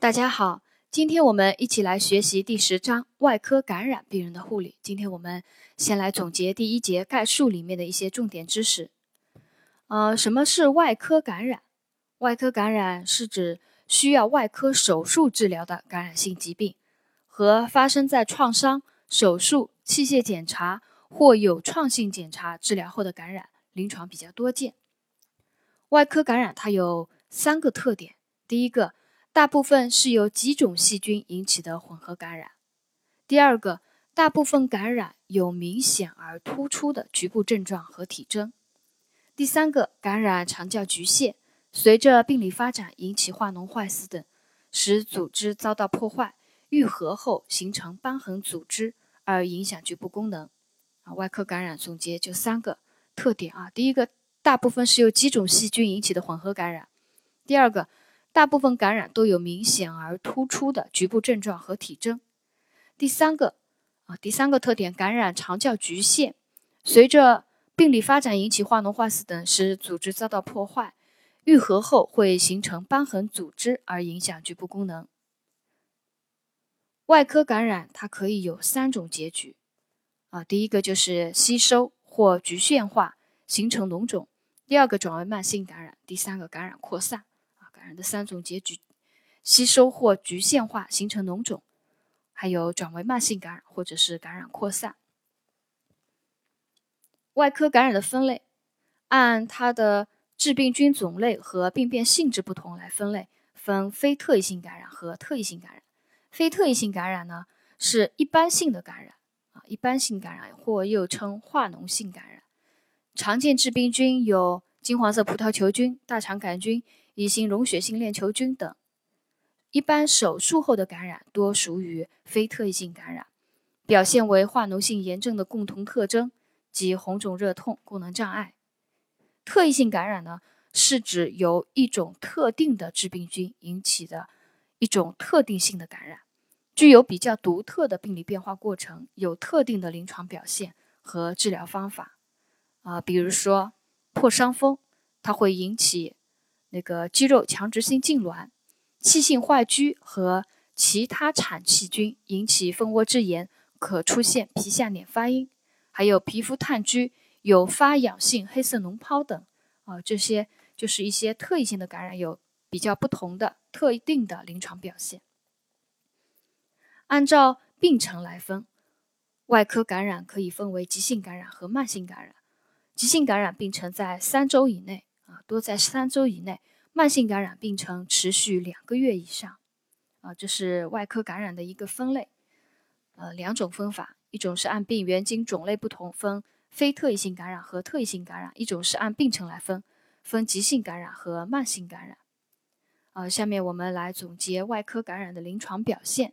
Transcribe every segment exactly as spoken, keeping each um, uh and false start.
大家好，今天我们一起来学习第十章外科感染病人的护理。今天我们先来总结第一节概述里面的一些重点知识。呃，什么是外科感染？外科感染是指需要外科手术治疗的感染性疾病，和发生在创伤、手术、器械检查或有创性检查治疗后的感染，临床比较多见。外科感染它有三个特点，第一个，大部分是由几种细菌引起的混合感染。第二个，大部分感染有明显而突出的局部症状和体征。第三个，感染常较局限，随着病理发展引起化脓坏死等，使组织遭到破坏，愈合后形成瘢痕组织而影响局部功能。啊，外科感染总结就三个特点啊。第一个，大部分是由几种细菌引起的混合感染。第二个，大部分感染都有明显而突出的局部症状和体征。第三个啊，第三个特点，感染常较局限，随着病理发展引起化脓坏死等，使组织遭到破坏，愈合后会形成瘢痕组织而影响局部功能。外科感染它可以有三种结局啊，第一个就是吸收或局限化，形成脓肿；第二个转为慢性感染；第三个感染扩散。感染的三种结局，吸收或局限化形成脓肿，还有转为慢性感染或者是感染扩散。外科感染的分类，按它的致病菌种类和病变性质不同来分类，分非特异性感染和特异性感染。非特异性感染呢，是一般性的感染啊，一般性感染或又称化脓性感染。常见致病菌有金黄色葡萄球菌、大肠杆菌、乙型溶血性链球菌等。一般手术后的感染多属于非特异性感染，表现为化脓性炎症的共同特征及红肿热痛、功能障碍。特异性感染呢，是指由一种特定的致病菌引起的一种特定性的感染，具有比较独特的病理变化过程，有特定的临床表现和治疗方法。啊、呃，比如说破伤风，它会引起那个肌肉强直性痉挛、器性坏疽和其他产细菌引起蜂窝质炎，可出现皮下脸发阴，还有皮肤炭疽，有发痒性黑色脓疱等。啊、呃，这些就是一些特异性的感染，有比较不同的特定的临床表现。按照病程来分，外科感染可以分为急性感染和慢性感染。急性感染病程在三周以内。啊，多在三周以内，慢性感染病程持续两个月以上，啊，这是外科感染的一个分类。呃，两种分法，一种是按病原菌种类不同分非特异性感染和特异性感染，一种是按病程来分，分急性感染和慢性感染。啊，下面我们来总结外科感染的临床表现。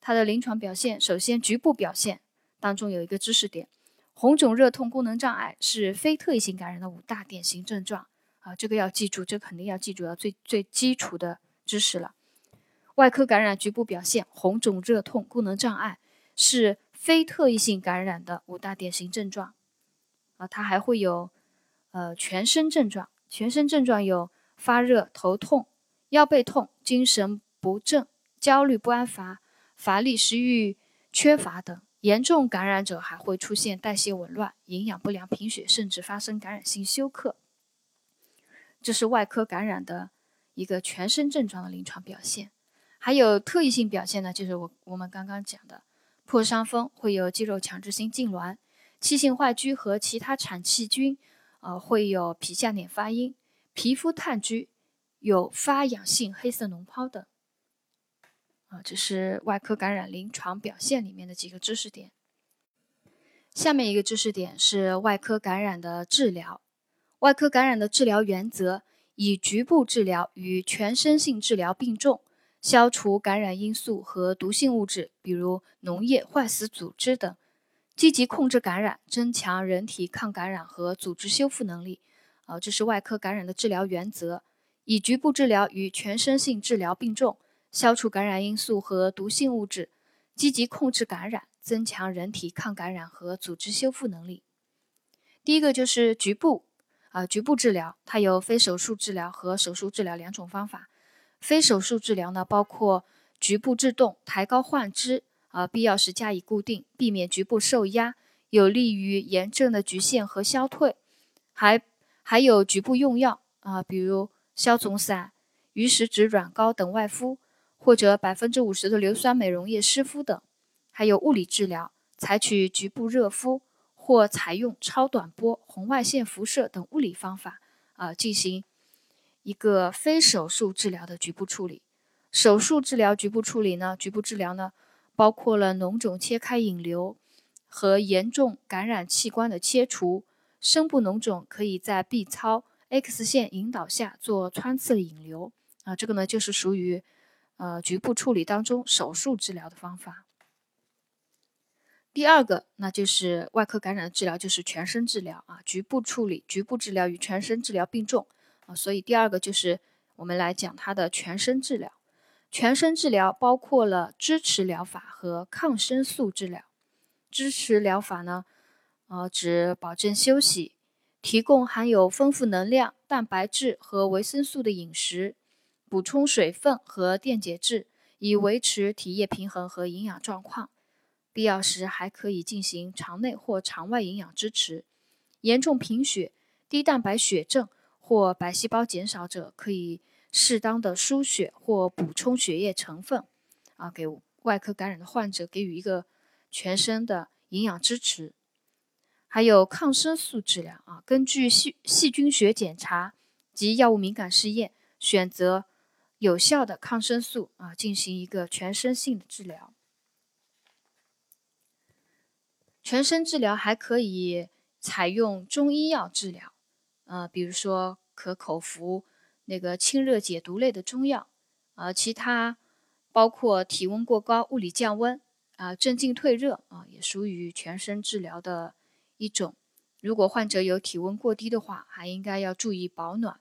它的临床表现，首先局部表现当中有一个知识点，红肿热痛功能障碍是非特异性感染的五大典型症状。啊，这个要记住，这个肯定要记住，要最最基础的知识了。外科感染局部表现，红肿热痛功能障碍是非特异性感染的五大典型症状。啊，它还会有呃全身症状，全身症状有发热、头痛、腰背痛、精神不振、焦虑不安乏、乏力、食欲缺乏等。严重感染者还会出现代谢紊乱、营养不良、贫血，甚至发生感染性休克。这是外科感染的一个全身症状的临床表现。还有特异性表现呢，就是我我们刚刚讲的破伤风会有肌肉强直性痉挛，器性坏疽和其他产细菌，呃，会有皮下脸发阴，皮肤炭疽有发痒性黑色脓疱等。啊、呃，这是外科感染临床表现里面的几个知识点。下面一个知识点是外科感染的治疗。外科感染的治疗原则以局部治疗与全身性治疗并重，消除感染因素和毒性物质，比如脓液、坏死组织等，积极控制感染，增强人体抗感染和组织修复能力。啊，这是外科感染的治疗原则，以局部治疗与全身性治疗并重，消除感染因素和毒性物质，积极控制感染，增强人体抗感染和组织修复能力。第一个就是局部。啊、呃，局部治疗它有非手术治疗和手术治疗两种方法。非手术治疗呢，包括局部制动、抬高患肢，啊，必要时加以固定，避免局部受压，有利于炎症的局限和消退。还还有局部用药啊，比如消肿散、鱼食脂软膏等外敷，或者 百分之五十 的硫酸美容液湿敷等。还有物理治疗，采取局部热敷或采用超短波、红外线辐射等物理方法啊，进行一个非手术治疗的局部处理。手术治疗局部处理呢，局部治疗呢，包括了脓肿切开引流和严重感染器官的切除。深部脓肿可以在 B 超、X 线引导下做穿刺引流啊，这个呢就是属于呃局部处理当中手术治疗的方法。第二个，那就是外科感染治疗，就是全身治疗啊，局部处理、局部治疗与全身治疗并重啊，所以第二个就是我们来讲它的全身治疗。全身治疗包括了支持疗法和抗生素治疗。支持疗法呢，呃，指保证休息，提供含有丰富能量、蛋白质和维生素的饮食，补充水分和电解质，以维持体液平衡和营养状况。必要时还可以进行肠内或肠外营养支持。严重贫血、低蛋白血症或白细胞减少者，可以适当的输血或补充血液成分啊，给外科感染的患者给予一个全身的营养支持。还有抗生素治疗啊，根据细细菌学检查及药物敏感试验，选择有效的抗生素啊，进行一个全身性的治疗。全身治疗还可以采用中医药治疗，呃，比如说可口服那个清热解毒类的中药，啊，其他包括体温过高、物理降温啊、镇静退热啊，也属于全身治疗的一种。如果患者有体温过低的话，还应该要注意保暖。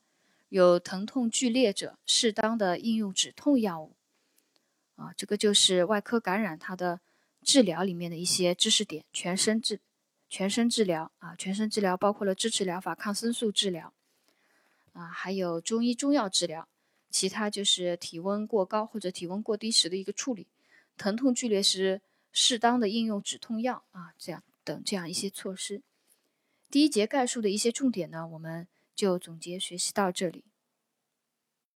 有疼痛剧烈者，适当的应用止痛药物啊，这个就是外科感染它的治疗里面的一些知识点。全身治全身治疗啊，全身治疗包括了支持疗法、抗生素治疗。啊，还有中医中药治疗，其他就是体温过高或者体温过低时的一个处理，疼痛剧烈时适当的应用止痛药啊，这样等这样一些措施。第一节概述的一些重点呢，我们就总结学习到这里。